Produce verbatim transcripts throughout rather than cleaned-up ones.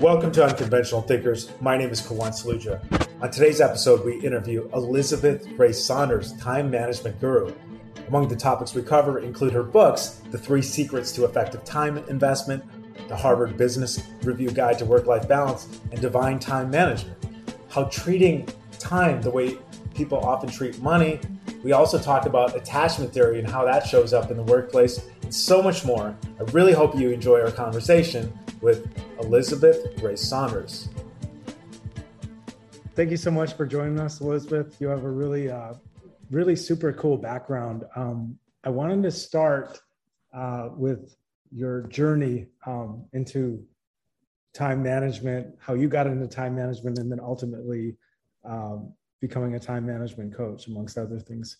Welcome to Unconventional Thinkers. My name is Kawan Saluja. On today's episode, we interview Elizabeth Grace Saunders, time management guru. Among the topics we cover include her books, The Three Secrets to Effective Time Investment, The Harvard Business Review Guide to Work-Life Balance, and Divine Time Management. How treating time the way people often treat money. We also talk about attachment theory and how that shows up in the workplace, and so much more. I really hope you enjoy our conversation with Elizabeth Grace Saunders. Thank you so much for joining us, Elizabeth. You have a really, uh, really super cool background. Um, I wanted to start uh, with your journey um, into time management, how you got into time management, and then ultimately um, becoming a time management coach, amongst other things.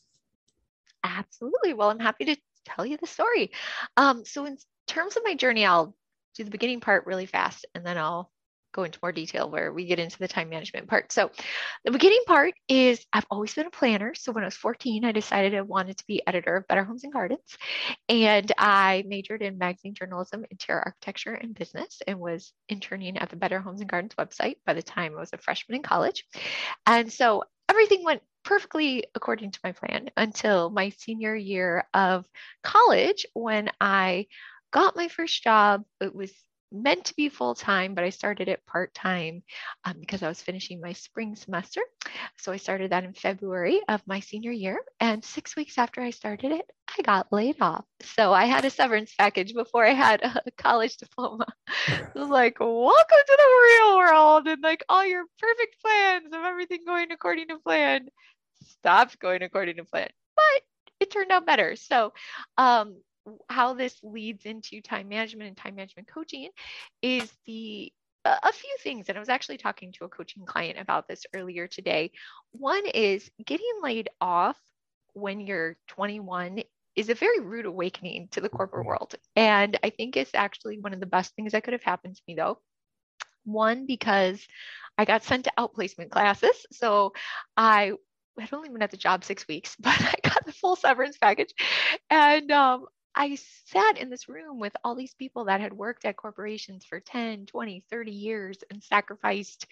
Absolutely. Well, I'm happy to tell you the story. Um, so in terms of my journey, I'll do the beginning part really fast, and then I'll go into more detail where we get into the time management part. So the beginning part is I've always been a planner. So when I was fourteen, I decided I wanted to be editor of Better Homes and Gardens. And I majored in magazine journalism, interior architecture, and business, and was interning at the Better Homes and Gardens website by the time I was a freshman in college. And so everything went perfectly according to my plan until my senior year of college, when I got my first job. It was meant to be full-time, but I started it part-time um, because I was finishing my spring semester. So I started that in February of my senior year. And six weeks after I started it, I got laid off. So I had a severance package before I had a college diploma. It was like, welcome to the real world. And like all your perfect plans of everything going according to plan stopped going according to plan. But it turned out better. So, um, how this leads into time management and time management coaching is the uh, a few things. And I was actually talking to a coaching client about this earlier today. One is getting laid off when you're twenty-one is a very rude awakening to the corporate world. And I think it's actually one of the best things that could have happened to me, though. One, because I got sent to outplacement classes. So I had only been at the job six weeks, but I got the full severance package. And, um, I sat in this room with all these people that had worked at corporations for ten, twenty, thirty years and sacrificed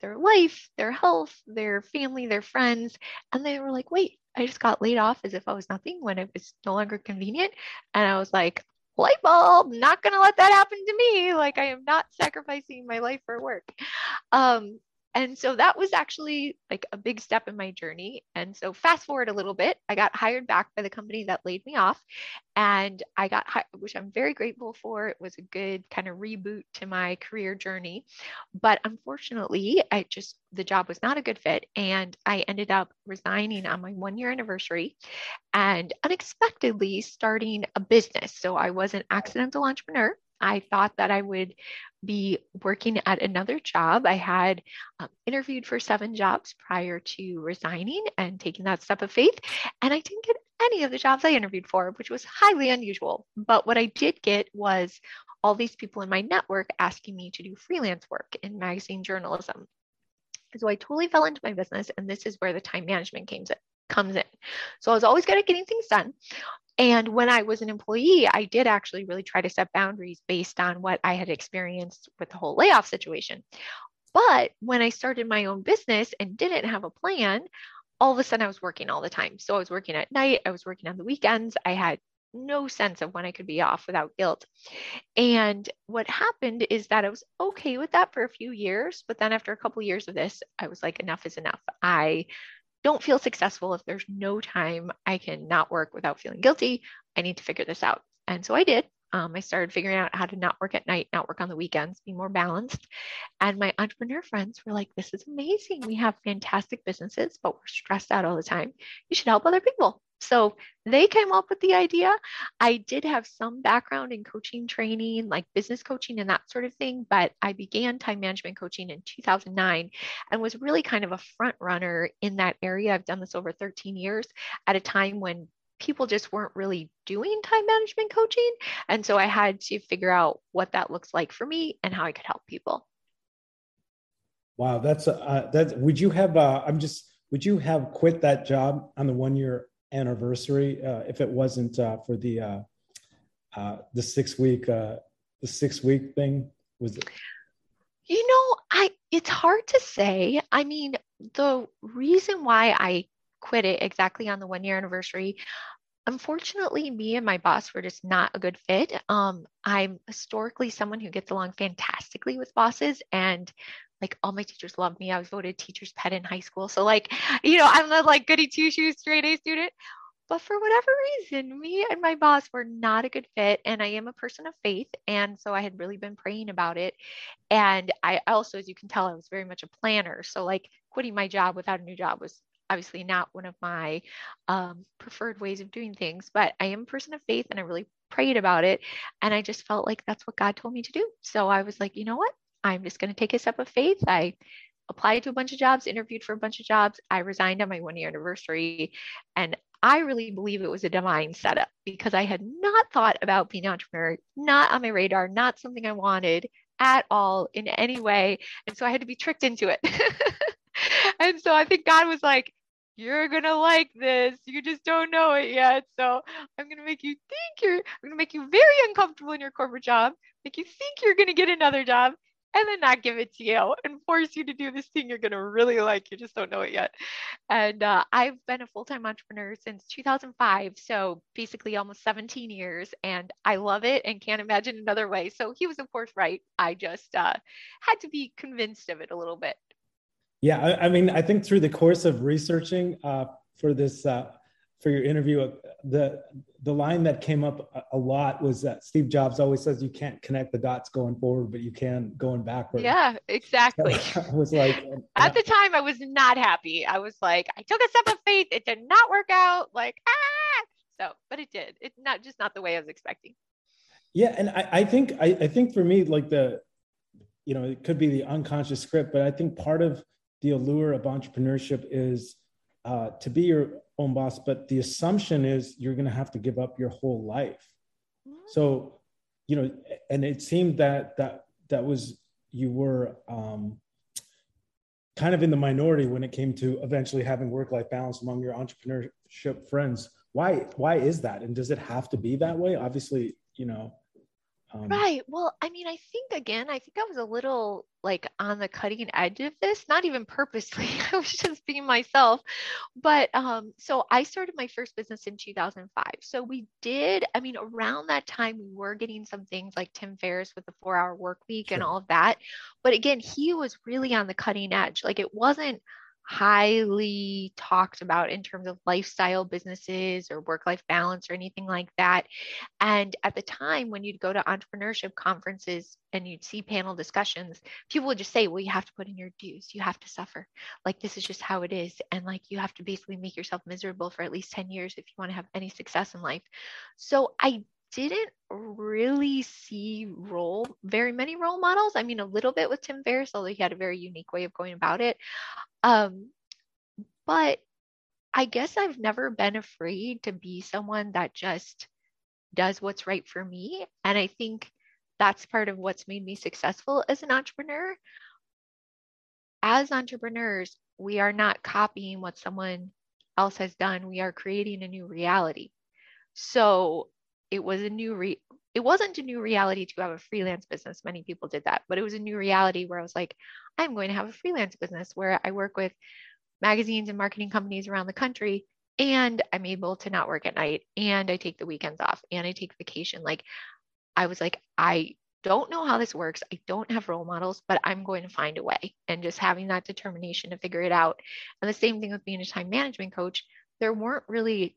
their life, their health, their family, their friends. And they were like, wait, I just got laid off as if I was nothing when it was no longer convenient. And I was like, light bulb, not going to let that happen to me. Like, I am not sacrificing my life for work. Um, And so that was actually like a big step in my journey. And so fast forward a little bit, I got hired back by the company that laid me off, and I got hired, which I'm very grateful for. It was a good kind of reboot to my career journey. But unfortunately, I just, the job was not a good fit. And I ended up resigning on my one year anniversary and unexpectedly starting a business. So I was an accidental entrepreneur. I thought that I would be working at another job. I had um, interviewed for seven jobs prior to resigning and taking that step of faith. And I didn't get any of the jobs I interviewed for, which was highly unusual. But what I did get was all these people in my network asking me to do freelance work in magazine journalism. So I totally fell into my business. And this is where the time management came in, comes in. So I was always good at getting things done. And when I was an employee, I did actually really try to set boundaries based on what I had experienced with the whole layoff situation. But when I started my own business and didn't have a plan, all of a sudden I was working all the time. So I was working at night, I was working on the weekends. I had no sense of when I could be off without guilt. And what happened is that I was okay with that for a few years. But then after a couple of years of this, I was like, enough is enough. I don't feel successful if there's no time. I cannot work without feeling guilty. I need to figure this out. And so I did. Um, I started figuring out how to not work at night, not work on the weekends, be more balanced. And my entrepreneur friends were like, this is amazing. We have fantastic businesses, but we're stressed out all the time. You should help other people. So they came up with the idea. I did have some background in coaching training, like business coaching and that sort of thing, but I began time management coaching in two thousand nine and was really kind of a front runner in that area. I've done this over thirteen years at a time when people just weren't really doing time management coaching. And so I had to figure out what that looks like for me and how I could help people. Wow. That's uh, that's, would you have, uh, I'm just, would you have quit that job on the one year anniversary uh, if it wasn't uh, for the uh, uh, the six week uh, the six week thing? Was it? Yeah, It's hard to say. I mean, the reason why I quit it exactly on the one year anniversary, unfortunately, me and my boss were just not a good fit. Um, I'm historically someone who gets along fantastically with bosses, and like all my teachers loved me. I was voted teacher's pet in high school. So like, you know, I'm the like goody two shoes, straight A student. But for whatever reason, me and my boss were not a good fit. And I am a person of faith. And so I had really been praying about it. And I also, as you can tell, I was very much a planner. So like quitting my job without a new job was obviously not one of my um, preferred ways of doing things, but I am a person of faith and I really prayed about it. And I just felt like that's what God told me to do. So I was like, you know what? I'm just going to take a step of faith. I applied to a bunch of jobs, interviewed for a bunch of jobs. I resigned on my one year anniversary. And I really believe it was a divine setup because I had not thought about being an entrepreneur, not on my radar, not something I wanted at all in any way. And so I had to be tricked into it. And so I think God was like, you're going to like this. You just don't know it yet. So I'm going to make you think you're, I'm going to make you very uncomfortable in your corporate job, make you think you're going to get another job, and then not give it to you and force you to do this thing you're going to really like. You just don't know it yet. And uh, I've been a full-time entrepreneur since two thousand five. So basically almost seventeen years, and I love it and can't imagine another way. So he was, of course, right. I just uh, had to be convinced of it a little bit. Yeah. I, I mean, I think through the course of researching uh, for this, uh, for your interview, the the line that came up a, a lot was that Steve Jobs always says you can't connect the dots going forward, but you can going backward. Yeah, exactly. So I was like, at the time, I was not happy. I was like, I took a step of faith. It did not work out. Like, ah, so, but it did. It's not just not the way I was expecting. Yeah. And I, I think, I, I think for me, like the, you know, it could be the unconscious script, but I think part of the allure of entrepreneurship is uh, to be your own boss, but the assumption is you're going to have to give up your whole life. So, you know, and it seemed that that that was, you were um, kind of in the minority when it came to eventually having work-life balance among your entrepreneurship friends. Why, why is that? And does it have to be that way? Obviously, you know, Um, right. Well, I mean, I think, again, I think I was a little like on the cutting edge of this, not even purposely. I was just being myself. But um, so I started my first business in two thousand five. So we did, I mean, around that time, we were getting some things like Tim Ferriss with the four hour work week sure. and all of that. But again, he was really on the cutting edge. Like it wasn't highly talked about in terms of lifestyle businesses or work-life balance or anything like that. And at the time when you'd go to entrepreneurship conferences and you'd see panel discussions, people would just say, well, you have to put in your dues. You have to suffer. Like, this is just how it is. And like, you have to basically make yourself miserable for at least ten years if you want to have any success in life. So I didn't really see role, very many role models. I mean, a little bit with Tim Ferriss, although he had a very unique way of going about it. Um, but I guess I've never been afraid to be someone that just does what's right for me. And I think that's part of what's made me successful as an entrepreneur. As entrepreneurs, we are not copying what someone else has done. We are creating a new reality. So It was a new re- it wasn't a new reality to have a freelance business. Many people did that, but it was a new reality where I was like, I'm going to have a freelance business where I work with magazines and marketing companies around the country, and I'm able to not work at night, and I take the weekends off, and I take vacation. Like, I was like, I don't know how this works. I don't have role models, but I'm going to find a way. And just having that determination to figure it out. And the same thing with being a time management coach. There weren't really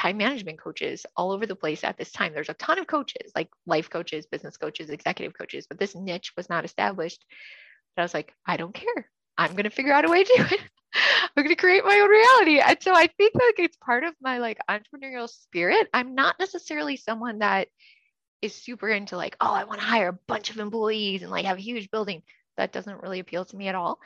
time management coaches all over the place at this time. There's a ton of coaches, like life coaches, business coaches, executive coaches, but this niche was not established. But I was like, I don't care. I'm going to figure out a way to do it. I'm going to create my own reality. And so I think like it's part of my like entrepreneurial spirit. I'm not necessarily someone that is super into like, oh, I want to hire a bunch of employees and like have a huge building. That doesn't really appeal to me at all.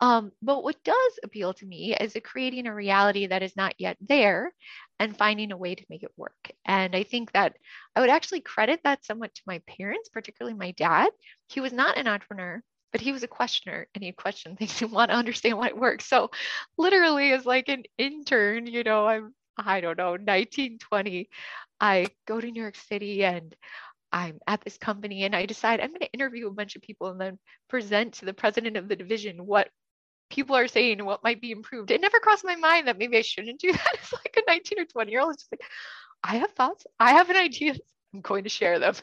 Um, but what does appeal to me is a creating a reality that is not yet there and finding a way to make it work. And I think that I would actually credit that somewhat to my parents, particularly my dad. He was not an entrepreneur, but he was a questioner, and he'd question things and want to understand why it works. So literally as like an intern, you know, I'm, I don't know, nineteen, twenty, I go to New York City and I'm at this company and I decide I'm going to interview a bunch of people and then present to the president of the division what people are saying and what might be improved. It never crossed my mind that maybe I shouldn't do that. It's like a nineteen or twenty year old. It's just like, I have thoughts. I have an idea. I'm going to share them.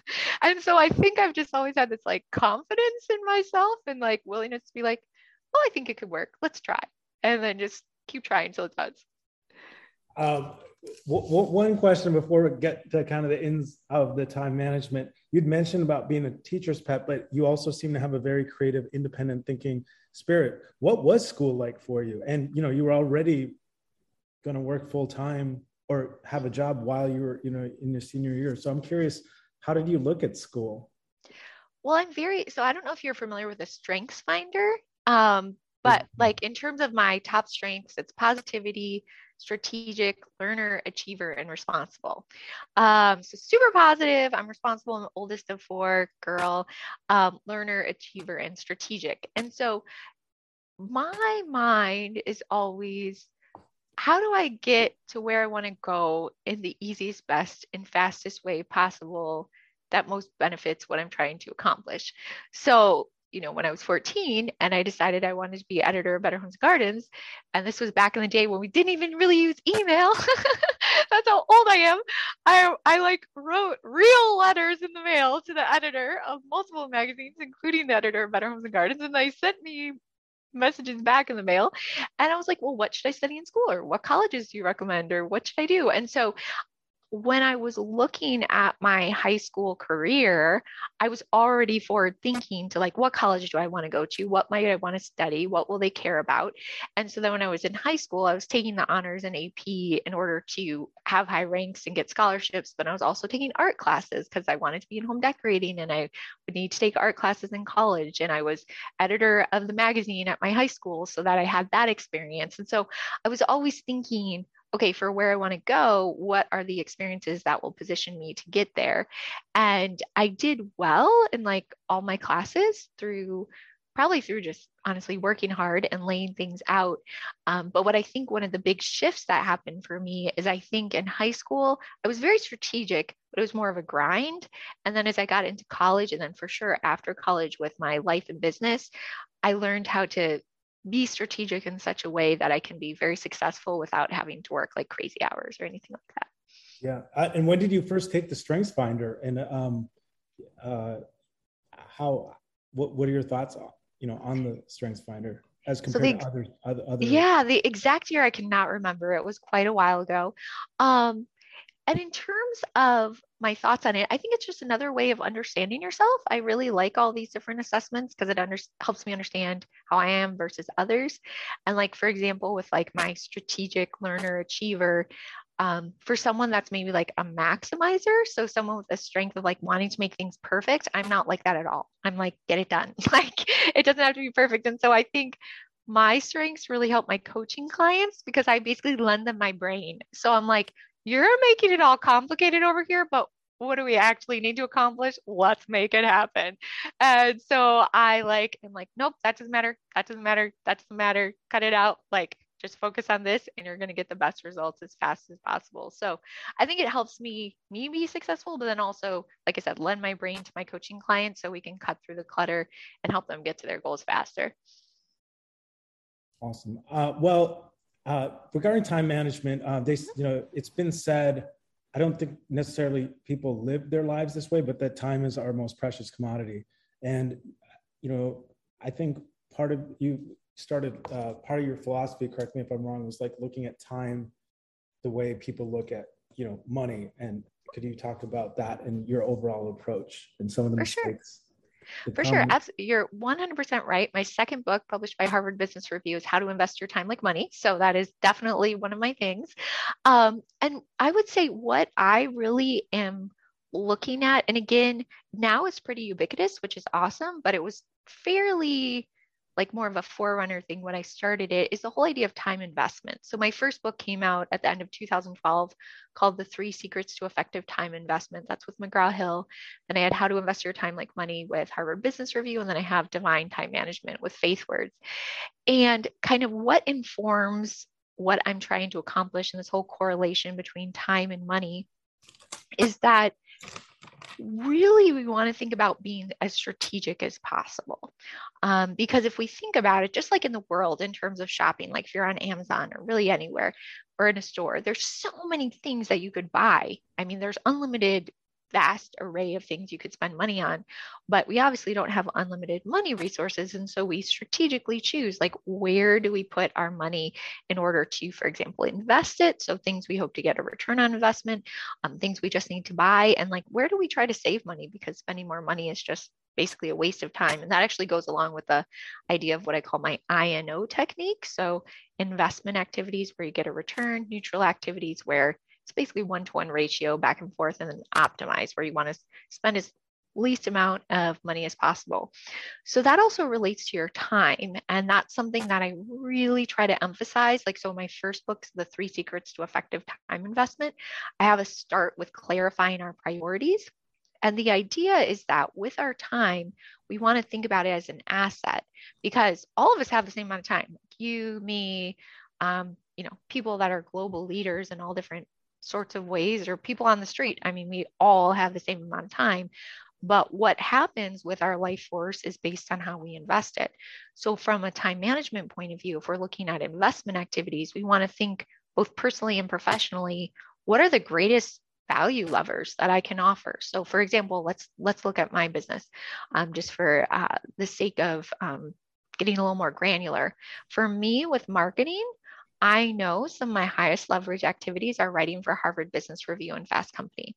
And so I think I've just always had this like confidence in myself and like willingness to be like, well, I think it could work. Let's try. And then just keep trying until it does. Um, w- w- one question before we get to kind of the ends of the time management, you'd mentioned about being a teacher's pet, but you also seem to have a very creative, independent thinking spirit. What was school like for you? And, you know, you were already going to work full time or have a job while you were, you know, in your senior year. So I'm curious, how did you look at school? Well, I'm very, so I don't know if you're familiar with the StrengthsFinder, um, but like in terms of my top strengths, it's positivity, strategic, learner, achiever, and responsible. Um, so super positive, I'm responsible, I'm the oldest of four, girl, um, learner, achiever, and strategic. And so my mind is always, how do I get to where I want to go in the easiest, best, and fastest way possible that most benefits what I'm trying to accomplish? So, you know, when I was fourteen and I decided I wanted to be editor of Better Homes and Gardens, and this was back in the day when we didn't even really use email. That's how old I am. I, I like wrote real letters in the mail to the editor of multiple magazines, including the editor of Better Homes and Gardens. And they sent me messages back in the mail. And I was like, well, what should I study in school? Or what colleges do you recommend? Or what should I do? And so when I was looking at my high school career, I was already forward thinking to like, what college do I want to go to? What might I want to study? What will they care about? And so then when I was in high school, I was taking the honors and A P in order to have high ranks and get scholarships. But I was also taking art classes because I wanted to be in home decorating and I would need to take art classes in college. And I was editor of the magazine at my high school so that I had that experience. And so I was always thinking, okay, for where I want to go, what are the experiences that will position me to get there? And I did well in like all my classes through, probably through just honestly working hard and laying things out. Um, but what I think one of the big shifts that happened for me is I think in high school, I was very strategic, but it was more of a grind. And then as I got into college, and then for sure after college with my life and business, I learned how to be strategic in such a way that I can be very successful without having to work like crazy hours or anything like that. Yeah. Uh, and when did you first take the StrengthsFinder, and um, uh, how, what, what are your thoughts, you know, on the StrengthsFinder as compared so the, to other, other, other? Yeah. The exact year I cannot remember. It was quite a while ago. Um, And in terms of my thoughts on it, I think it's just another way of understanding yourself. I really like all these different assessments because it under- helps me understand how I am versus others. And like, for example, with like my strategic learner achiever, um, for someone that's maybe like a maximizer, so someone with a strength of like wanting to make things perfect, I'm not like that at all. I'm like, get it done. Like, it doesn't have to be perfect. And so I think my strengths really help my coaching clients because I basically lend them my brain. So I'm like, you're making it all complicated over here, but what do we actually need to accomplish? Let's make it happen. And so I like, I'm like, nope, that doesn't matter. That doesn't matter. That doesn't matter. Cut it out. Like, just focus on this and you're going to get the best results as fast as possible. So I think it helps me, me be successful, but then also, like I said, lend my brain to my coaching clients so we can cut through the clutter and help them get to their goals faster. Awesome. Uh, well, Uh, regarding time management, uh, they, you know, it's been said, I don't think necessarily people live their lives this way, but that time is our most precious commodity. And, you know, I think part of you started, uh, part of your philosophy, correct me if I'm wrong, was like looking at time the way people look at, you know, money. And could you talk about that and your overall approach and some of the For mistakes? Sure. For sure. Absolutely. You're one hundred percent right. My second book published by Harvard Business Review is How to Invest Your Time Like Money. So that is definitely one of my things. Um, and I would say what I really am looking at, and again, now it's pretty ubiquitous, which is awesome, but it was fairly like more of a forerunner thing when I started it, is the whole idea of time investment. So my first book came out at the end of two thousand twelve called The Three Secrets to Effective Time Investment. That's with McGraw-Hill. Then I had How to Invest Your Time Like Money with Harvard Business Review. And then I have Divine Time Management with Faithwords. And kind of what informs what I'm trying to accomplish in this whole correlation between time and money is that really we want to think about being as strategic as possible. Um, because if we think about it, just like in the world in terms of shopping, like if you're on Amazon or really anywhere or in a store, there's so many things that you could buy. I mean, there's unlimited vast array of things you could spend money on, but we obviously don't have unlimited money resources. And so we strategically choose, like, where do we put our money in order to, for example, invest it? So things we hope to get a return on investment, um, things we just need to buy. And like, where do we try to save money? Because spending more money is just basically a waste of time. And that actually goes along with the idea of what I call my I N O technique. So investment activities where you get a return, neutral activities where it's basically one-to-one ratio back and forth, and then optimize where you want to spend as least amount of money as possible. So that also relates to your time. And that's something that I really try to emphasize. Like, so my first book, The Three Secrets to Effective Time Investment, I have a start with clarifying our priorities. And the idea is that with our time, we want to think about it as an asset, because all of us have the same amount of time. You, me, um, you know, people that are global leaders in all different sorts of ways, or people on the street. I mean, we all have the same amount of time, but what happens with our life force is based on how we invest it. So from a time management point of view, if we're looking at investment activities, we want to think both personally and professionally, what are the greatest value levers that I can offer? So for example, let's let's look at my business um, just for uh, the sake of um, getting a little more granular. For me with marketing, I know some of my highest leverage activities are writing for Harvard Business Review and Fast Company.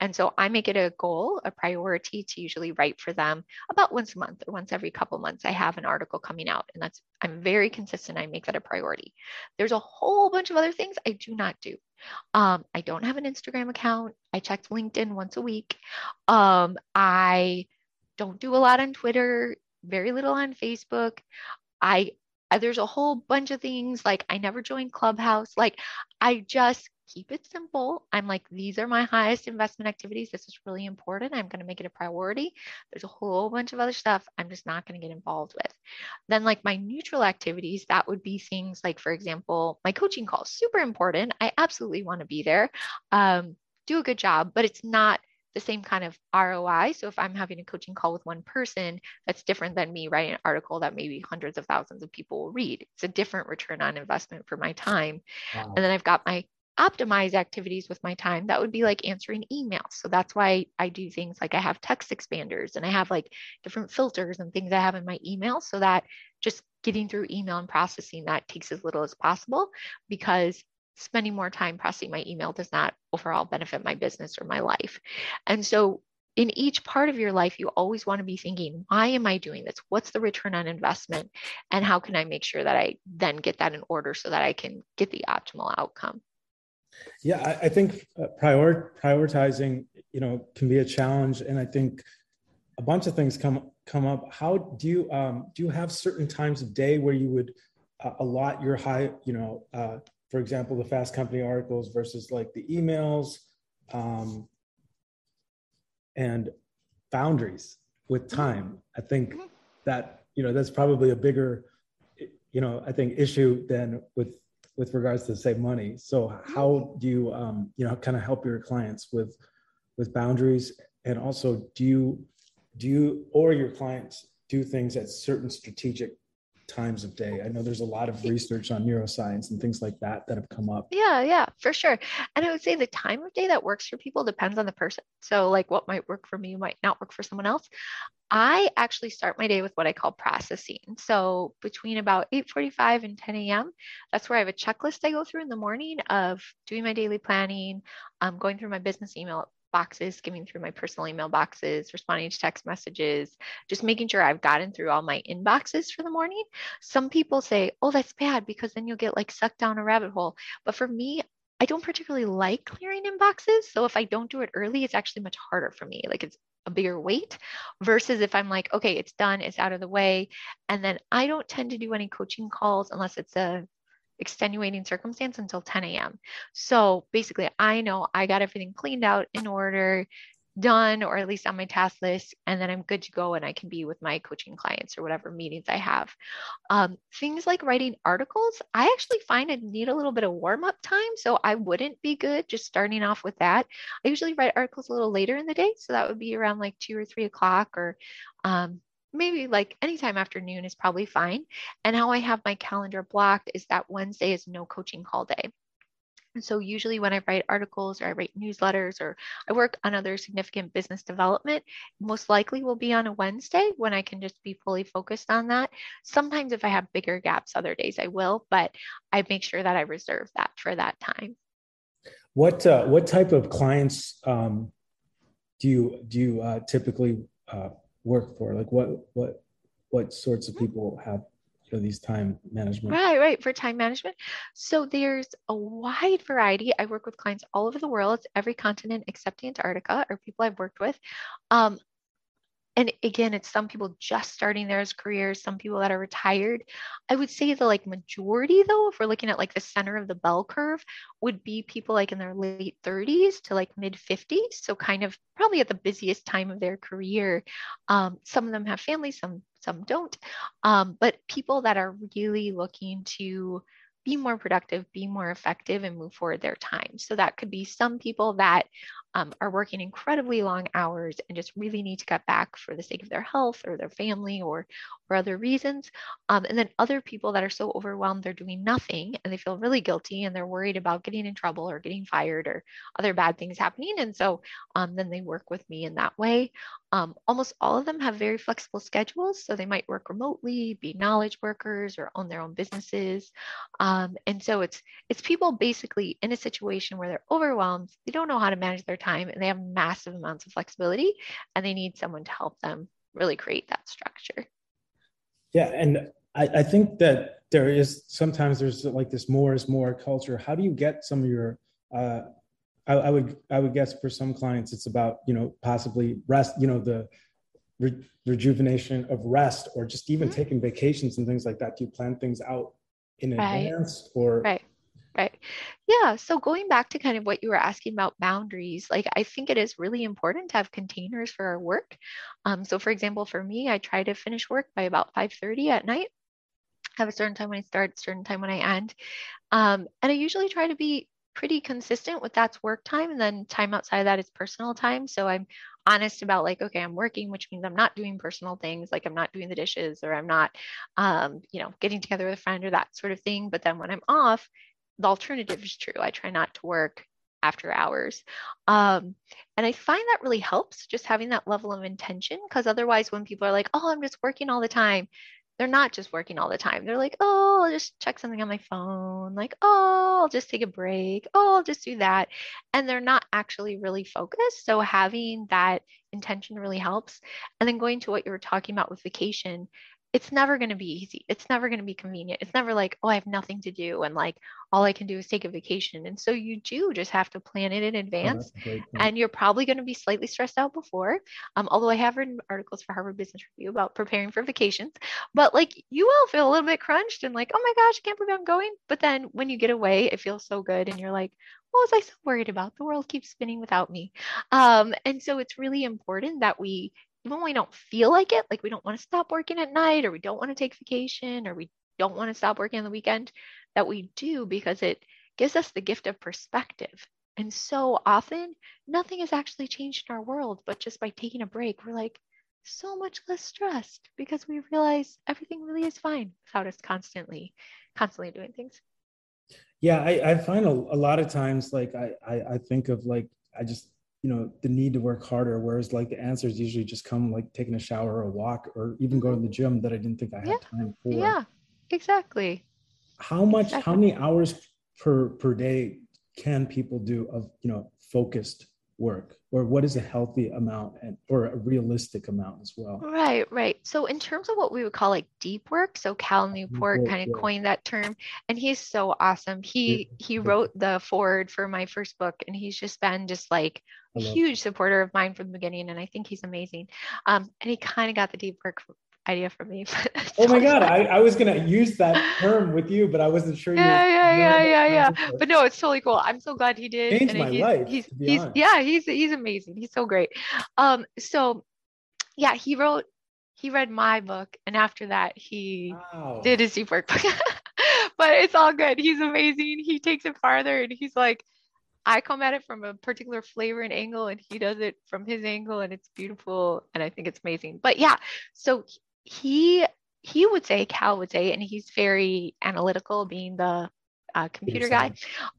And so I make it a goal, a priority to usually write for them about once a month or once every couple months. I have an article coming out, and that's, I'm very consistent. I make that a priority. There's a whole bunch of other things I do not do. Um, I don't have an Instagram account. I check LinkedIn once a week. Um, I don't do a lot on Twitter, very little on Facebook. I There's a whole bunch of things. Like, I never joined Clubhouse. Like, I just keep it simple. I'm like, these are my highest investment activities. This is really important. I'm going to make it a priority. There's a whole bunch of other stuff I'm just not going to get involved with. Then, like, my neutral activities, that would be things like, for example, my coaching calls, super important. I absolutely want to be there, um, do a good job, but it's not the same kind of R O I. So if I'm having a coaching call with one person, that's different than me writing an article that maybe hundreds of thousands of people will read. It's a different return on investment for my time. Wow. And then I've got my optimized activities with my time. That would be like answering emails. So that's why I do things like I have text expanders, and I have like different filters and things I have in my email, so that just getting through email and processing that takes as little as possible, because spending more time processing my email does not overall benefit my business or my life. And so in each part of your life, you always want to be thinking, why am I doing this? What's the return on investment? And how can I make sure that I then get that in order so that I can get the optimal outcome? Yeah, I, I think uh, prior, prioritizing, you know, can be a challenge. And I think a bunch of things come come up. How do you, um, do you have certain times of day where you would uh, allot your high, you know, uh, for example, the Fast Company articles versus like the emails, um, and boundaries with time? I think that, you know, that's probably a bigger, you know, I think issue than with, with regards to save money. So how do you, um, you know, kind of help your clients with, with boundaries? And also, do you, do you, or your clients do things at certain strategic times of day? I know there's a lot of research on neuroscience and things like that that have come up. Yeah, yeah, for sure. And I would say the time of day that works for people depends on the person. So like what might work for me might not work for someone else. I actually start my day with what I call processing. So between about eight forty-five and ten a.m., that's where I have a checklist I go through in the morning of doing my daily planning, um, going through my business email boxes, skimming through my personal email boxes, responding to text messages, just making sure I've gotten through all my inboxes for the morning. Some people say, oh, that's bad, because then you'll get like sucked down a rabbit hole. But for me, I don't particularly like clearing inboxes. So if I don't do it early, it's actually much harder for me. Like, it's a bigger weight versus if I'm like, okay, it's done, it's out of the way. And then I don't tend to do any coaching calls unless it's a extenuating circumstance until ten a.m. So basically, I know I got everything cleaned out in order, done, or at least on my task list, and then I'm good to go and I can be with my coaching clients or whatever meetings I have. Um, things like writing articles, I actually find I need a little bit of warm-up time, so I wouldn't be good just starting off with that. I usually write articles a little later in the day, so that would be around like two or three o'clock, or um, maybe like anytime after noon is probably fine. And how I have my calendar blocked is that Wednesday is no coaching call day. And so usually when I write articles or I write newsletters or I work on other significant business development, most likely will be on a Wednesday when I can just be fully focused on that. Sometimes if I have bigger gaps other days, I will, but I make sure that I reserve that for that time. What uh, what type of clients um, do you do you uh, typically uh, work for? Like what what what sorts of people have for these time management? Right, right. For time management. So there's a wide variety. I work with clients all over the world. It's every continent except Antarctica, or people I've worked with. Um, and again, it's some people just starting their careers, some people that are retired. I would say the like majority though, if we're looking at like the center of the bell curve, would be people like in their late thirties to like mid fifties. So kind of probably at the busiest time of their career. Um, some of them have families, some Some don't, um, but people that are really looking to be more productive, be more effective, and move forward their time. So that could be some people that um, are working incredibly long hours and just really need to cut back for the sake of their health or their family or or other reasons. Um, and then other people that are so overwhelmed, they're doing nothing and they feel really guilty and they're worried about getting in trouble or getting fired or other bad things happening. And so um, then they work with me in that way. Um, almost all of them have very flexible schedules. So they might work remotely, be knowledge workers, or own their own businesses. Um, and so it's it's people basically in a situation where they're overwhelmed, they don't know how to manage their time, and they have massive amounts of flexibility, and they need someone to help them really create that structure. Yeah. And I, I think that there is, sometimes there's like this more is more culture. How do you get some of your, uh, I, I would, I would guess for some clients, it's about, you know, possibly rest, you know, the re- rejuvenation of rest, or just even mm-hmm. taking vacations and things like that. Do you plan things out in right. advance, or? Right. Right. Yeah. So going back to kind of what you were asking about boundaries, like I think it is really important to have containers for our work. Um, so for example, for me, I try to finish work by about five thirty at night. I have a certain time when I start, certain time when I end. Um, and I usually try to be pretty consistent with that's work time. And then time outside of that is personal time. So I'm honest about like, okay, I'm working, which means I'm not doing personal things. Like I'm not doing the dishes, or I'm not, um, you know, getting together with a friend or that sort of thing. But then when I'm off, the alternative is true. I try not to work after hours. Um, and I find that really helps, just having that level of intention, because otherwise when people are like, oh, I'm just working all the time, they're not just working all the time. They're like, oh, I'll just check something on my phone. Like, oh, I'll just take a break. Oh, I'll just do that. And they're not actually really focused. So having that intention really helps. And then going to what you were talking about with vacation, it's never going to be easy. It's never going to be convenient. It's never like, oh, I have nothing to do, and like, all I can do is take a vacation. And so you do just have to plan it in advance. Oh, and you're probably going to be slightly stressed out before. Um, although I have written articles for Harvard Business Review about preparing for vacations, but like, you will feel a little bit crunched and like, oh my gosh, I can't believe I'm going. But then when you get away, it feels so good. And you're like, what was I so worried about? The world keeps spinning without me. Um, and so it's really important that we, even when we don't feel like it, like we don't want to stop working at night, or we don't want to take vacation, or we don't want to stop working on the weekend, that we do, because it gives us the gift of perspective. And so often nothing has actually changed in our world, but just by taking a break, we're like so much less stressed, because we realize everything really is fine without us constantly, constantly doing things. Yeah. I, I find a, a lot of times, like I, I, I think of like, I just, you know, the need to work harder, whereas like the answers usually just come like taking a shower or a walk, or even go to the gym that I didn't think I had yeah. time for. Yeah, exactly. How much, exactly. how many hours per, per day can people do of, you know, focused work, or what is a healthy amount, and, or a realistic amount as well? Right, right. So in terms of what we would call like deep work, so Cal Newport, Newport kind of yeah. coined that term, and he's so awesome. He, yeah. he wrote the foreword for my first book, and he's just been just like a huge that. supporter of mine from the beginning. And I think he's amazing. Um, and he kind of got the deep work idea for me. But oh my God, I, I was going to use that term with you, but I wasn't sure. Yeah, you yeah, yeah, yeah, yeah, yeah. But no, it's totally cool. I'm so glad he did. Changed my he's, life. He's, he's, yeah, he's he's amazing. He's so great. Um, so yeah, he wrote, he read my book, and after that, he wow. did his deep work book. But it's all good. He's amazing. He takes it farther, and he's like, I come at it from a particular flavor and angle, and he does it from his angle, and it's beautiful, and I think it's amazing. But yeah, so he he would say, Cal would say, and he's very analytical, being the uh, computer guy.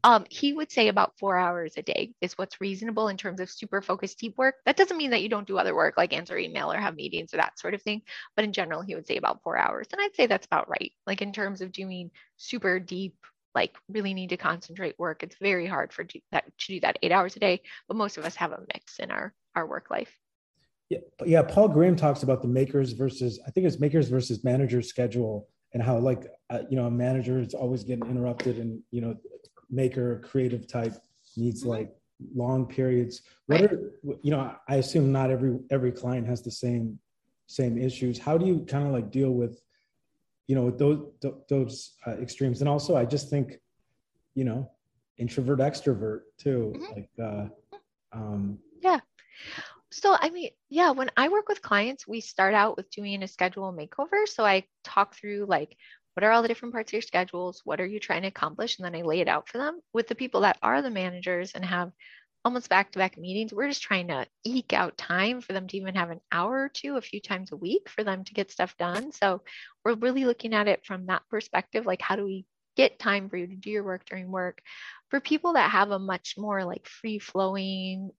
Um, he would say about four hours a day is what's reasonable in terms of super focused deep work. That doesn't mean that you don't do other work like answer email or have meetings or that sort of thing. But in general, he would say about four hours, and I'd say that's about right. Like in terms of doing super deep, like really need to concentrate work. It's very hard for that to do that eight hours a day, but most of us have a mix in our, our work life. Yeah. Yeah. Paul Graham talks about the makers versus, I think it's makers versus manager schedule, and how like, uh, you know, a manager is always getting interrupted, and, you know, maker, creative type needs mm-hmm. like long periods. What right. are, you know, I assume not every, every client has the same, same issues. How do you kind of like deal with, you know, those, those uh, extremes? And also I just think, you know, introvert, extrovert too. Mm-hmm. Like, uh, um, yeah. So, I mean, yeah, when I work with clients, we start out with doing a schedule makeover. So I talk through like, what are all the different parts of your schedules? What are you trying to accomplish? And then I lay it out for them. With the people that are the managers and have almost back-to-back meetings, we're just trying to eke out time for them to even have an hour or two, a few times a week, for them to get stuff done. So we're really looking at it from that perspective, like how do we get time for you to do your work during work? For people that have a much more like free-flowing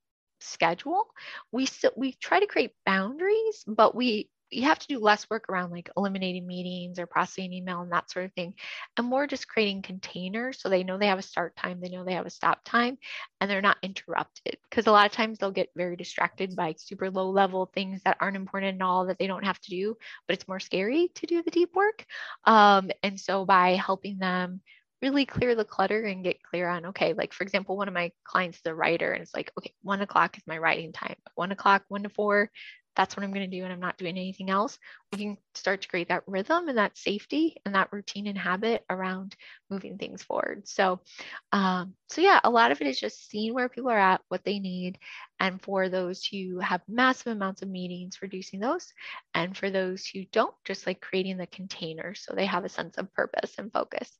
schedule, we still, we try to create boundaries, but we you have to do less work around like eliminating meetings or processing email and that sort of thing, and more just creating containers. So they know they have a start time, they know they have a stop time, and they're not interrupted, because a lot of times they'll get very distracted by super low level things that aren't important at all, that they don't have to do, but it's more scary to do the deep work. Um, and so by helping them really clear the clutter and get clear on, okay, like for example, one of my clients is a writer, and it's like, okay, one o'clock is my writing time, one o'clock, one to four, that's what I'm going to do, and I'm not doing anything else. We can start to create that rhythm and that safety and that routine and habit around moving things forward. So, um, so yeah, a lot of it is just seeing where people are at, what they need. And for those who have massive amounts of meetings, reducing those. And for those who don't, just like creating the container so they have a sense of purpose and focus.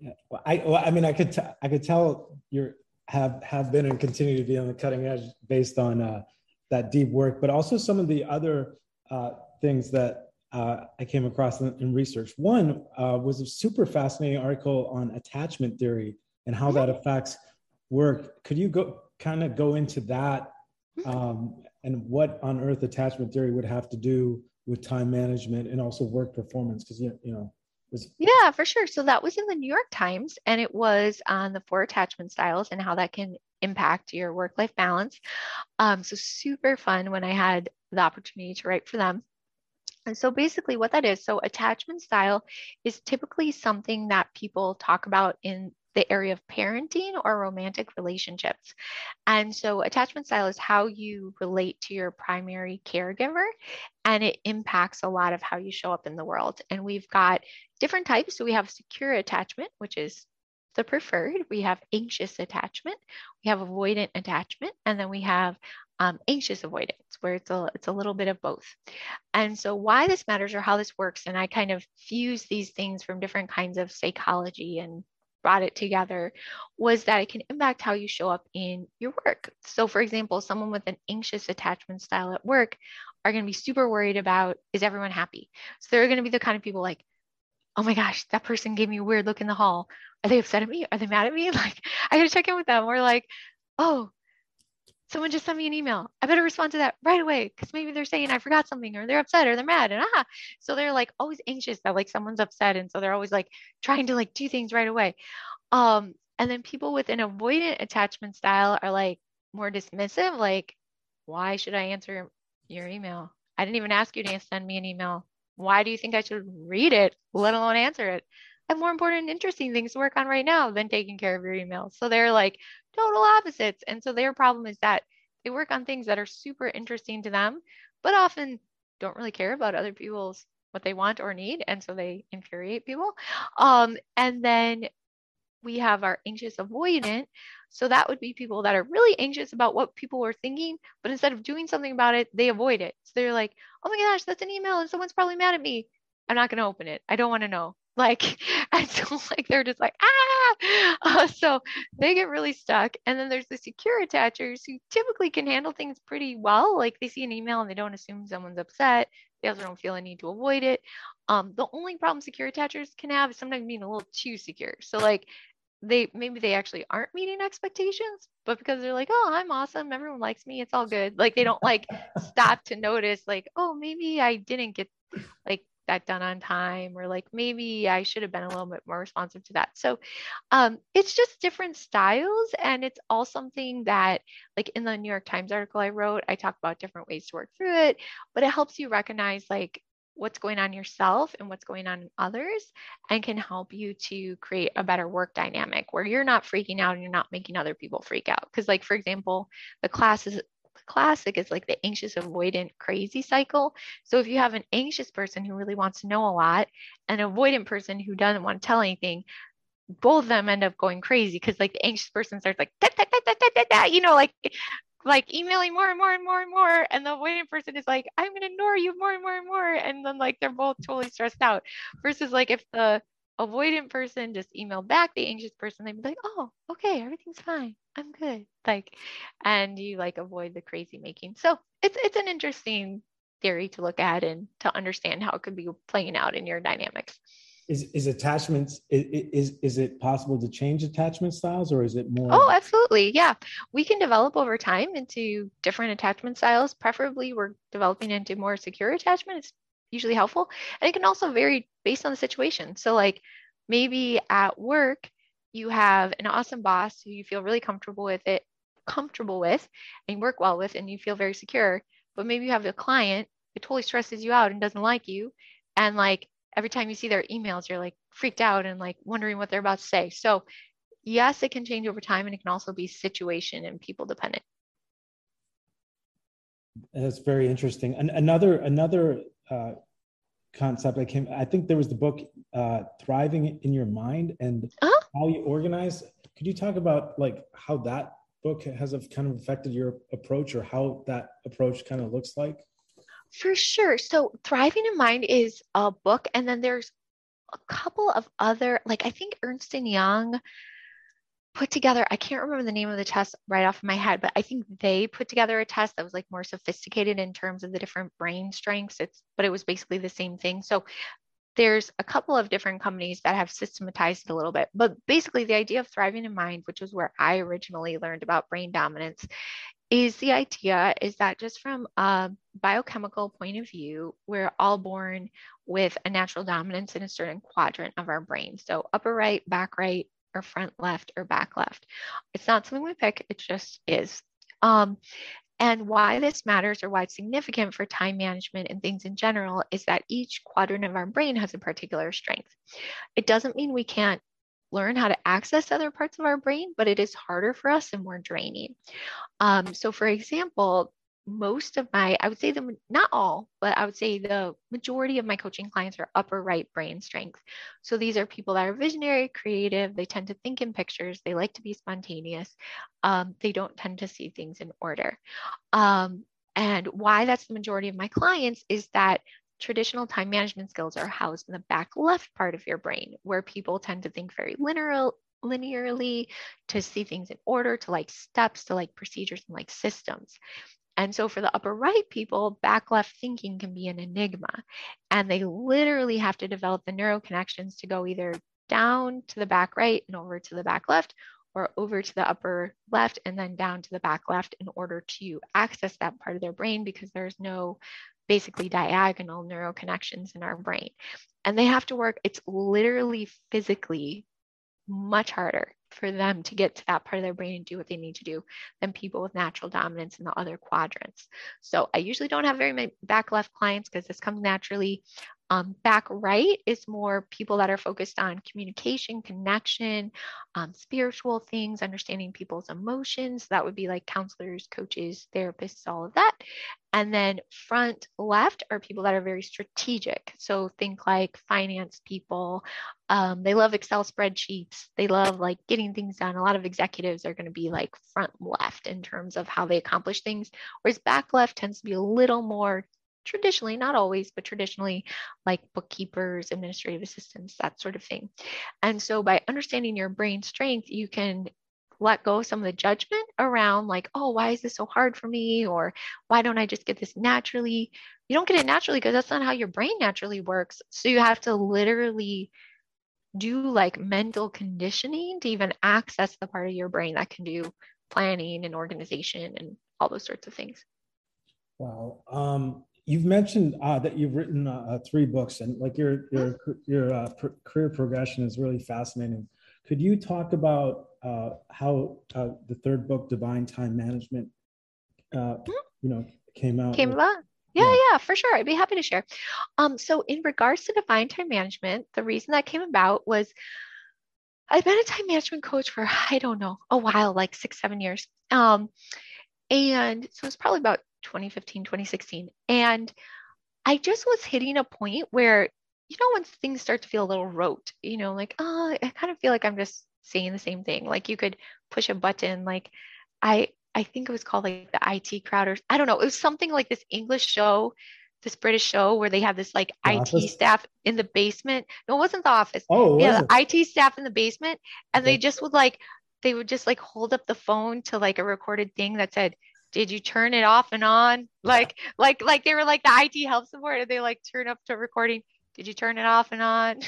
Yeah. Well, I, well, I mean, I could, t- I could tell you have, have been and continue to be on the cutting edge based on, uh, that deep work, but also some of the other uh, things that uh, I came across in, in research. One uh, was a super fascinating article on attachment theory and how that affects work. Could you go kind of go into that um, and what on earth attachment theory would have to do with time management and also work performance? Because, you know, Was- yeah, for sure. So that was in the New York Times, and it was on the four attachment styles and how that can impact your work-life balance. Um, so super fun when I had the opportunity to write for them. And so basically what that is, so attachment style is typically something that people talk about in the area of parenting or romantic relationships. And so attachment style is how you relate to your primary caregiver, and it impacts a lot of how you show up in the world. And we've got different types. So we have secure attachment, which is the preferred. We have anxious attachment. We have avoidant attachment. And then we have um, anxious avoidance, where it's a, it's a little bit of both. And so why this matters or how this works, and I kind of fuse these things from different kinds of psychology and brought it together, was that it can impact how you show up in your work. So for example, someone with an anxious attachment style at work are going to be super worried about, is everyone happy? So they're going to be the kind of people like, oh my gosh, that person gave me a weird look in the hall. Are they upset at me? Are they mad at me? Like, I got to check in with them. Or like, oh, someone just sent me an email. I better respond to that right away, because maybe they're saying I forgot something, or they're upset, or they're mad. And ah, so they're like always anxious that like someone's upset. And so they're always like trying to like do things right away. Um, and then people with an avoidant attachment style are like more dismissive. Like, why should I answer your email? I didn't even ask you to send me an email. Why do you think I should read it, let alone answer it? I have more important and interesting things to work on right now than taking care of your email. So they're like total opposites. And so their problem is that they work on things that are super interesting to them, but often don't really care about other people's, what they want or need. And so they infuriate people. Um, and then we have our anxious avoidant. So that would be people that are really anxious about what people are thinking, but instead of doing something about it, they avoid it. So they're like, oh my gosh, that's an email and someone's probably mad at me. I'm not going to open it. I don't want to know. Like, and so like, they're just like, ah, uh, so they get really stuck. And then there's the secure attachers who typically can handle things pretty well. Like they see an email and they don't assume someone's upset. They also don't feel a need to avoid it. Um, the only problem secure attachers can have is sometimes being a little too secure. So like they, maybe they actually aren't meeting expectations, but because they're like, oh, I'm awesome. Everyone likes me. It's all good. Like they don't like stop to notice like, oh, maybe I didn't get like that done on time, or like maybe I should have been a little bit more responsive to that. So um, it's just different styles. And it's all something that like in the New York Times article I wrote, I talk about different ways to work through it, but it helps you recognize like what's going on yourself and what's going on in others, and can help you to create a better work dynamic where you're not freaking out and you're not making other people freak out. Because like, for example, the class is classic is like the anxious avoidant crazy cycle. So if you have an anxious person who really wants to know a lot and an avoidant person who doesn't want to tell anything, both of them end up going crazy because like the anxious person starts like da, da, da, da, da, da, da, you know, like like emailing more and more and more and more, and the avoidant person is like, I'm gonna ignore you more and more and more, and then like they're both totally stressed out. Versus like if the avoidant person just email back the anxious person, they'd be like, oh, okay, everything's fine, I'm good. Like, and you like avoid the crazy making. So it's it's an interesting theory to look at and to understand how it could be playing out in your dynamics. Is is attachments, is, is is it possible to change attachment styles, or is it more? Oh, absolutely. Yeah. We can develop over time into different attachment styles. Preferably we're developing into more secure attachment. It's usually helpful. And it can also vary based on the situation. So like maybe at work, you have an awesome boss who you feel really comfortable with it, comfortable with and work well with, and you feel very secure, but maybe you have a client who totally stresses you out and doesn't like you. And like every time you see their emails, you're like freaked out and like wondering what they're about to say. So yes, it can change over time, and it can also be situation and people dependent. That's very interesting. And another, another, uh, concept I came, I think there was the book uh, Thriving in Your Mind and uh-huh. How You Organize. Could you talk about like how that book has kind of affected your approach, or how that approach kind of looks like? For sure. So Thriving in Mind is a book, and then there's a couple of other, like I think Ernst and Young put together, I can't remember the name of the test right off of my head, but I think they put together a test that was like more sophisticated in terms of the different brain strengths. It's, but it was basically the same thing. So there's a couple of different companies that have systematized it a little bit, but basically the idea of Thriving in Mind, which was where I originally learned about brain dominance, is the idea is that just from a biochemical point of view, we're all born with a natural dominance in a certain quadrant of our brain. So upper right, back right, or front left, or back left. It's not something we pick, it just is. Um, and why this matters, or why it's significant for time management and things in general, is that each quadrant of our brain has a particular strength. It doesn't mean we can't learn how to access other parts of our brain, but it is harder for us and more draining. Um, so for example, most of my, I would say the, not all, but I would say the majority of my coaching clients are upper right brain strength. So these are people that are visionary, creative. They tend to think in pictures. They like to be spontaneous. Um, they don't tend to see things in order. Um, and why that's the majority of my clients is that traditional time management skills are housed in the back left part of your brain, where people tend to think very linear, linearly, to see things in order, to like steps, to like procedures and like systems. And so for the upper right people, back left thinking can be an enigma, and they literally have to develop the neural connections to go either down to the back right and over to the back left, or over to the upper left and then down to the back left, in order to access that part of their brain, because there's no basically diagonal neural connections in our brain. And they have to work, it's literally physically much harder for them to get to that part of their brain and do what they need to do than people with natural dominance in the other quadrants. So I usually don't have very many back left clients because this comes naturally. Um, back right is more people that are focused on communication, connection, um, spiritual things, understanding people's emotions. That would be like counselors, coaches, therapists, all of that. And then front left are people that are very strategic. So think like finance people. Um, they love Excel spreadsheets. They love like getting things done. A lot of executives are going to be like front left in terms of how they accomplish things. Whereas back left tends to be a little more traditionally, not always, but traditionally like bookkeepers, administrative assistants, that sort of thing. And so by understanding your brain strength, you can let go of some of the judgment around like, oh, why is this so hard for me? Or why don't I just get this naturally? You don't get it naturally because that's not how your brain naturally works. So you have to literally do like mental conditioning to even access the part of your brain that can do planning and organization and all those sorts of things. Wow. Um, you've mentioned uh, that you've written uh, three books, and like your, your, your uh, pr- career progression is really fascinating. Could you talk about Uh, how uh, the third book, Divine Time Management, uh, you know, came out. Came about? Yeah, yeah, yeah, for sure. I'd be happy to share. Um, so in regards to Divine Time Management, the reason that came about was I've been a time management coach for, I don't know, a while, like six, seven years. Um, and so it's probably about twenty fifteen, twenty sixteen. And I just was hitting a point where, you know, when things start to feel a little rote, you know, like, oh, I kind of feel like I'm just saying the same thing. Like you could push a button. Like I, I think it was called like the I T Crowd, or I don't know. It was something like this English show, this British show where they have this like the I T office staff in the basement. No, it wasn't The Office. Oh, yeah. The I T staff in the basement. And okay. they just would like, they would just like hold up the phone to like a recorded thing that said, did you turn it off and on? Like, like, like they were like the I T help support, and they like turn up to recording. Did you turn it off and on?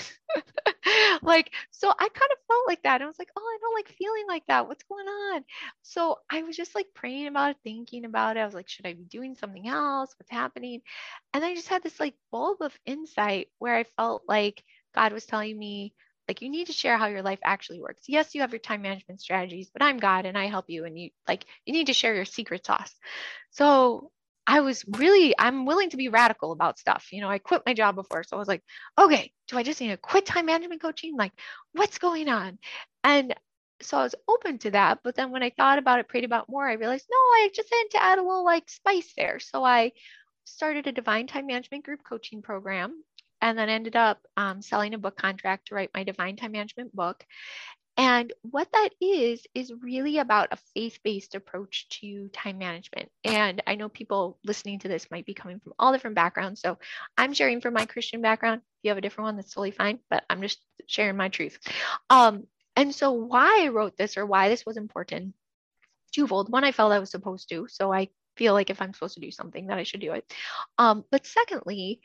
Like, so I kind of felt like that. I was like, oh, I don't like feeling like that. What's going on? So I was just like praying about it, thinking about it. I was like, should I be doing something else? What's happening? And I just had this like bulb of insight where I felt like God was telling me, like, you need to share how your life actually works. Yes, you have your time management strategies, but I'm God and I help you. And you like, you need to share your secret sauce. So I was really, I'm willing to be radical about stuff. You know, I quit my job before. So I was like, okay, do I just need to quit time management coaching? Like, what's going on? And so I was open to that. But then when I thought about it, prayed about more, I realized, no, I just had to add a little like spice there. So I started a Divine Time Management group coaching program, and then ended up um, selling a book contract to write my Divine Time Management book. And what that is, is really about a faith-based approach to time management. And I know people listening to this might be coming from all different backgrounds. So I'm sharing from my Christian background. If you have a different one, that's totally fine, but I'm just sharing my truth. Um, and so why I wrote this, or why this was important, twofold. One, I felt I was supposed to. So I feel like if I'm supposed to do something, that I should do it. Um, but secondly,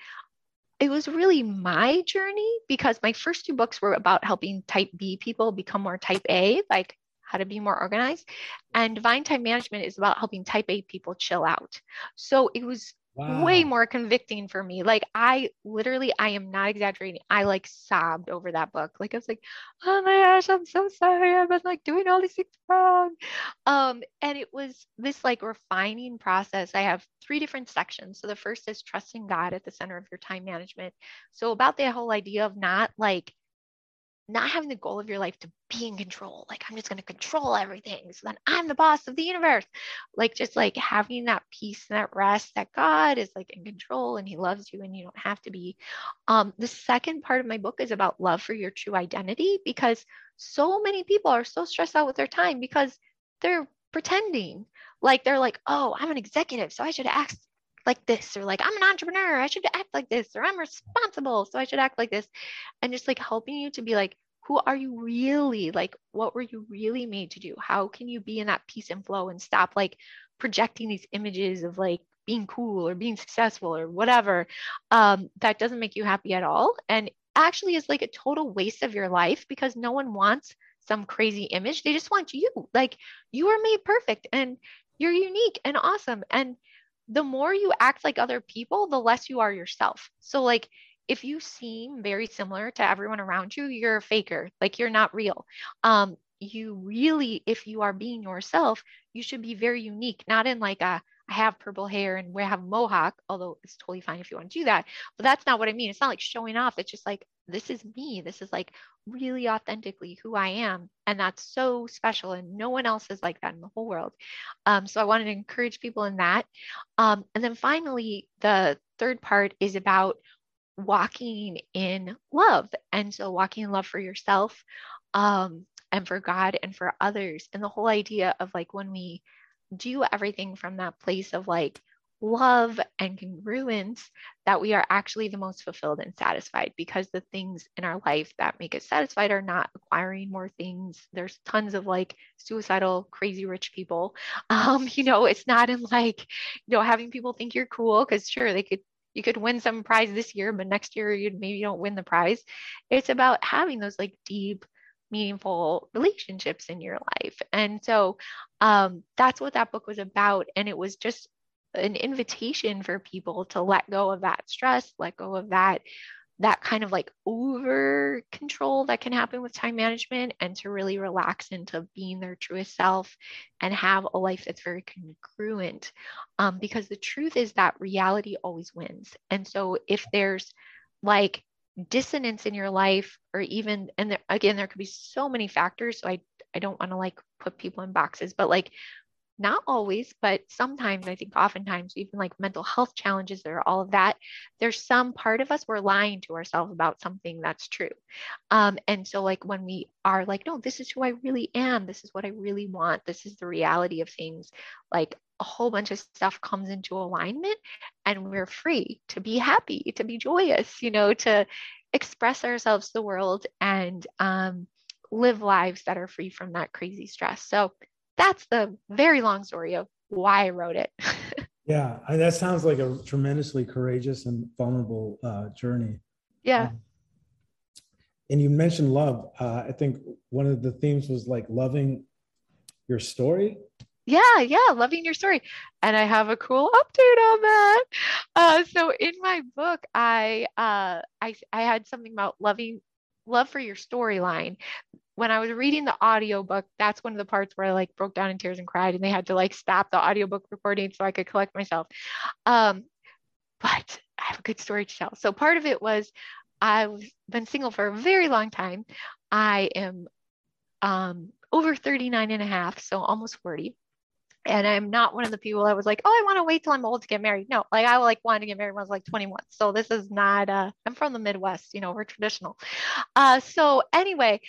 it was really my journey, because my first two books were about helping type B people become more type A, like how to be more organized. And Divine Time Management is about helping type A people chill out. So it was wow. way more convicting for me. Like I literally, I am not exaggerating. I like sobbed over that book. Like I was like, oh my gosh, I'm so sorry. I've been like doing all these things wrong. Um, and it was this like refining process. I have three different sections. So the first is trusting God at the center of your time management. So about the whole idea of not like, not having the goal of your life to be in control. Like, I'm just going to control everything. So then I'm the boss of the universe. Like, just like having that peace and that rest that God is like in control and he loves you and you don't have to be. Um, the second part of my book is about love for your true identity, because so many people are so stressed out with their time because they're pretending. Like, they're like, oh, I'm an executive, so I should act like this, or like, I'm an entrepreneur, I should act like this, or I'm responsible, so I should act like this. And just like helping you to be like, who are you really? Like, what were you really made to do? How can you be in that peace and flow and stop like projecting these images of like being cool or being successful or whatever, um, that doesn't make you happy at all. And actually is like a total waste of your life, because no one wants some crazy image. They just want you. Like, you are made perfect and you're unique and awesome. And the more you act like other people, the less you are yourself. So like, if you seem very similar to everyone around you, you're a faker, like you're not real. Um, you really, if you are being yourself, you should be very unique, not in like a, I have purple hair and we have mohawk, although it's totally fine if you want to do that. But that's not what I mean. It's not like showing off. It's just like, this is me. This is like really authentically who I am. And that's so special. And no one else is like that in the whole world. Um, so I wanted to encourage people in that. Um, and then finally, the third part is about walking in love. And so walking in love for yourself, um, and for God and for others. And the whole idea of like, when we do everything from that place of like love and congruence, that we are actually the most fulfilled and satisfied, because the things in our life that make us satisfied are not acquiring more things. There's tons of like suicidal, crazy rich people. Um, you know, it's not in like, you know, having people think you're cool, because sure, they could, you could win some prize this year, but next year you maybe don't win the prize. It's about having those like deep, meaningful relationships in your life. And so um, that's what that book was about. And it was just an invitation for people to let go of that stress, let go of that, that kind of like over control that can happen with time management, and to really relax into being their truest self and have a life that's very congruent. Um, because the truth is that reality always wins. And so if there's like dissonance in your life, or even, and there, again, there could be so many factors. So I, I don't want to like put people in boxes, but like not always, but sometimes, I think oftentimes, even like mental health challenges, there are all of that. There's some part of us, we're lying to ourselves about something that's true. Um, and so like when we are like, no, this is who I really am. This is what I really want. This is the reality of things. Like a whole bunch of stuff comes into alignment, and we're free to be happy, to be joyous, you know, to express ourselves to the world, and um, live lives that are free from that crazy stress. So that's the very long story of why I wrote it. Yeah. I, that sounds like a tremendously courageous and vulnerable uh, journey. Yeah. Um, and you mentioned love. Uh, I think one of the themes was like loving your story. Yeah. Yeah. Loving your story. And I have a cool update on that. Uh, so in my book, I, uh, I, I had something about loving love for your storyline. When I was reading the audiobook, that's one of the parts where I like broke down in tears and cried, and they had to like stop the audiobook recording so I could collect myself. Um, but I have a good story to tell. So part of it was, I've been single for a very long time. I am um, over thirty-nine and a half, so almost forty. And I'm not one of the people that was like, oh, I want to wait till I'm old to get married. No, like I like wanted to get married when I was like twenty-one. So this is not, uh, I'm from the Midwest, you know, we're traditional. Uh, so anyway,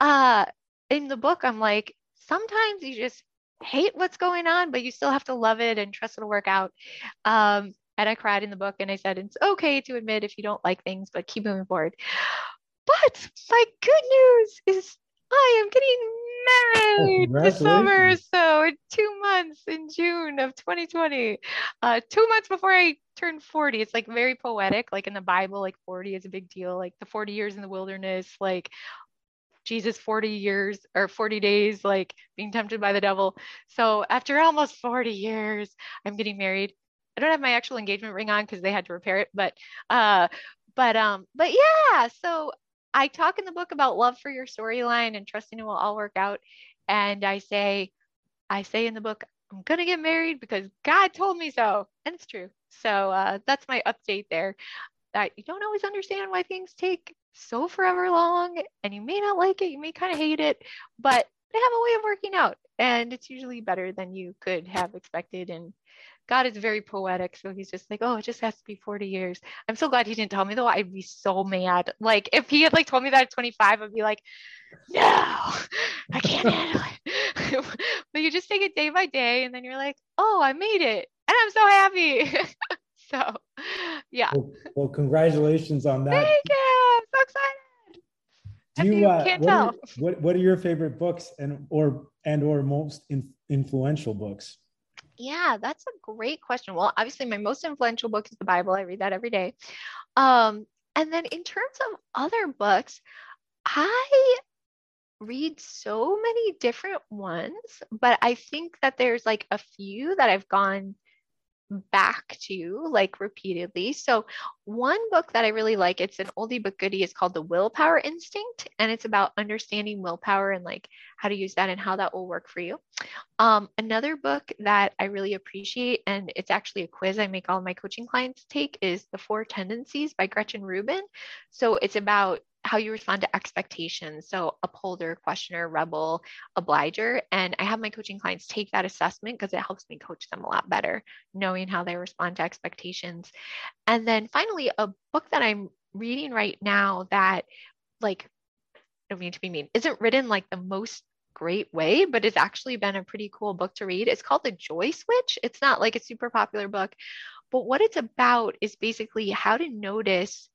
uh, in the book, I'm like, sometimes you just hate what's going on, but you still have to love it and trust it'll work out. Um, and I cried in the book, and I said, it's okay to admit if you don't like things, but keep moving forward. But my good news is I am getting married this summer, so in two months in June of twenty twenty, uh, two months before I turned forty. It's like very poetic, like in the Bible, like forty is a big deal, like the forty years in the wilderness, like Jesus forty years or forty days, like being tempted by the devil. So after almost forty years, I'm getting married. I don't have my actual engagement ring on because they had to repair it, but uh, but um, but yeah, so. I talk in the book about love for your storyline and trusting it will all work out. And I say, I say in the book, I'm going to get married because God told me so. And it's true. So uh, that's my update there, that you don't always understand why things take so forever long, and you may not like it. You may kind of hate it, but they have a way of working out, and it's usually better than you could have expected. And God is very poetic. So he's just like, oh, it just has to be forty years. I'm so glad he didn't tell me, though. I'd be so mad. Like if he had like told me that at twenty-five, I'd be like, no, I can't handle it. But you just take it day by day, and then you're like, oh, I made it. And I'm so happy. So yeah. Well, well, congratulations on that. Thank you. I'm so excited. Do you, you uh, can't what tell. Are, what, what are your favorite books and or and or most in, influential books? Yeah, that's a great question. Well, obviously my most influential book is the Bible. I read that every day. Um, and then in terms of other books, I read so many different ones, but I think that there's like a few that I've gone back to, like, repeatedly. So one book that I really like, it's an oldie but goodie, it's called The Willpower Instinct, and it's about understanding willpower and like how to use that and how that will work for you. Um, another book that I really appreciate, and it's actually a quiz I make all my coaching clients take, is The Four Tendencies by Gretchen Rubin. So it's about how you respond to expectations. So upholder, questioner, rebel, obliger. And I have my coaching clients take that assessment because it helps me coach them a lot better, knowing how they respond to expectations. And then finally, a book that I'm reading right now that, like, I don't mean to be mean, isn't written like the most great way, but it's actually been a pretty cool book to read. It's called The Joy Switch. It's not like a super popular book, but what it's about is basically how to notice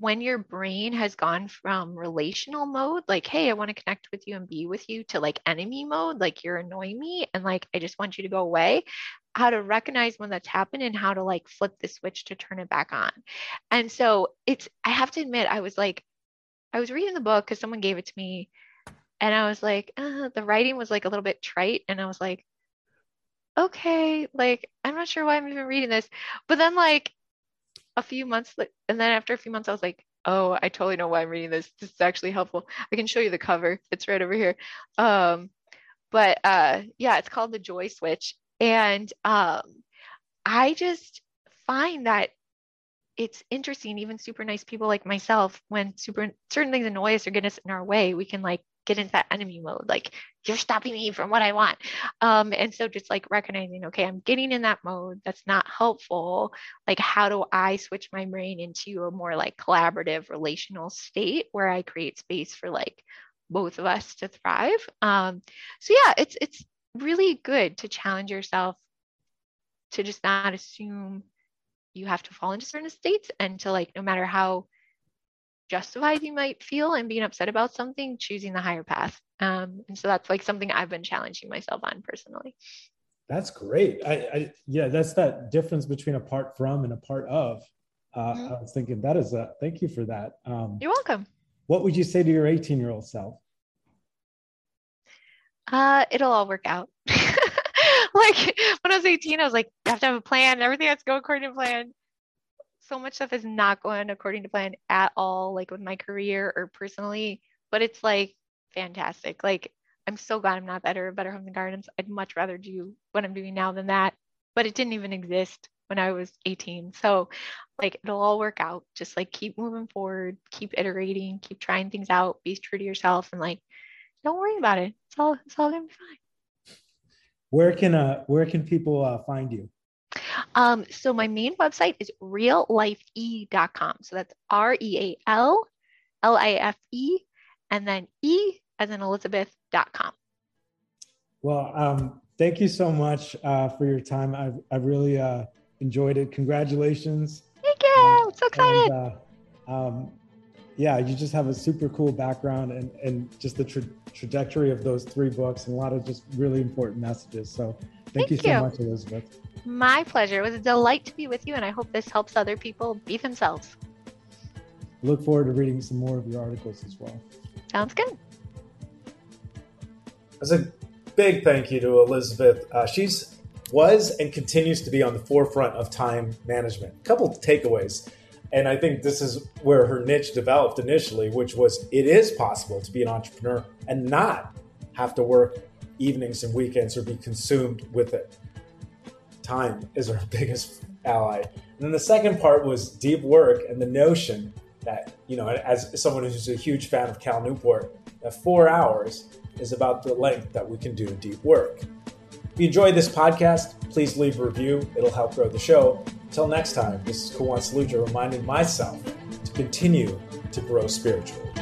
when your brain has gone from relational mode, like, hey, I want to connect with you and be with you, to like enemy mode, like, you're annoying me and like, I just want you to go away, how to recognize when that's happened and how to like flip the switch to turn it back on. And so it's, I have to admit, I was like, I was reading the book because someone gave it to me and I was like, uh, the writing was like a little bit trite. And I was like, okay, like, I'm not sure why I'm even reading this. But then like, a few months, and then after a few months, I was like, oh, I totally know why I'm reading this. This is actually helpful. I can show you the cover. It's right over here. Um, but uh, yeah, it's called The Joy Switch. And um, I just find that it's interesting, even super nice people like myself, when super certain things annoy us or get us in our way, we can like get into that enemy mode, like, you're stopping me from what I want. Um, and so just like recognizing, okay, I'm getting in that mode. That's not helpful. Like, how do I switch my brain into a more like collaborative relational state where I create space for like both of us to thrive? Um, so yeah, it's, it's really good to challenge yourself to just not assume you have to fall into certain states, and to like, no matter how justified you might feel and being upset about something, choosing the higher path. Um, and so that's like something I've been challenging myself on personally. That's great. I, I yeah, that's that difference between a part from and a part of. Uh, mm-hmm. I was thinking that is a, thank you for that. Um, You're welcome. What would you say to your eighteen year old self? Uh, it'll all work out. Like, when I was eighteen, I was like, you have to have a plan. Everything has to go according to plan. So much stuff is not going according to plan at all, like with my career or personally, but it's like fantastic. Like, I'm so glad I'm not better at Better Homes and Gardens. I'd much rather do what I'm doing now than that, but it didn't even exist when I was eighteen. So like, it'll all work out. Just like, keep moving forward, keep iterating, keep trying things out, be true to yourself, and like, don't worry about it. It's all, it's all gonna be fine. Where can, uh, where can people uh, find you? Um, so my main website is real life e dot com. So that's R E A L L I F E and then E as in Elizabeth dot com. Well, um, thank you so much uh, for your time. I, I really uh, enjoyed it. Congratulations. Thank you. Uh, I'm so excited. And, uh, um, yeah, you just have a super cool background, and, and just the tra- trajectory of those three books, and a lot of just really important messages. So thank, thank you so you. much, Elizabeth. My pleasure. It was a delight to be with you, and I hope this helps other people be themselves. Look forward to reading some more of your articles as well. Sounds good. As a big thank you to Elizabeth. Uh, she's was and continues to be on the forefront of time management. A couple of takeaways, and I think this is where her niche developed initially, which was it is possible to be an entrepreneur and not have to work evenings and weekends or be consumed with it. Time is our biggest ally. And then the second part was deep work, and the notion that, you know, as someone who's a huge fan of Cal Newport, that four hours is about the length that we can do deep work. If you enjoyed this podcast, please leave a review. It'll help grow the show. Until next time, this is Kawan Saluja reminding myself to continue to grow spiritually.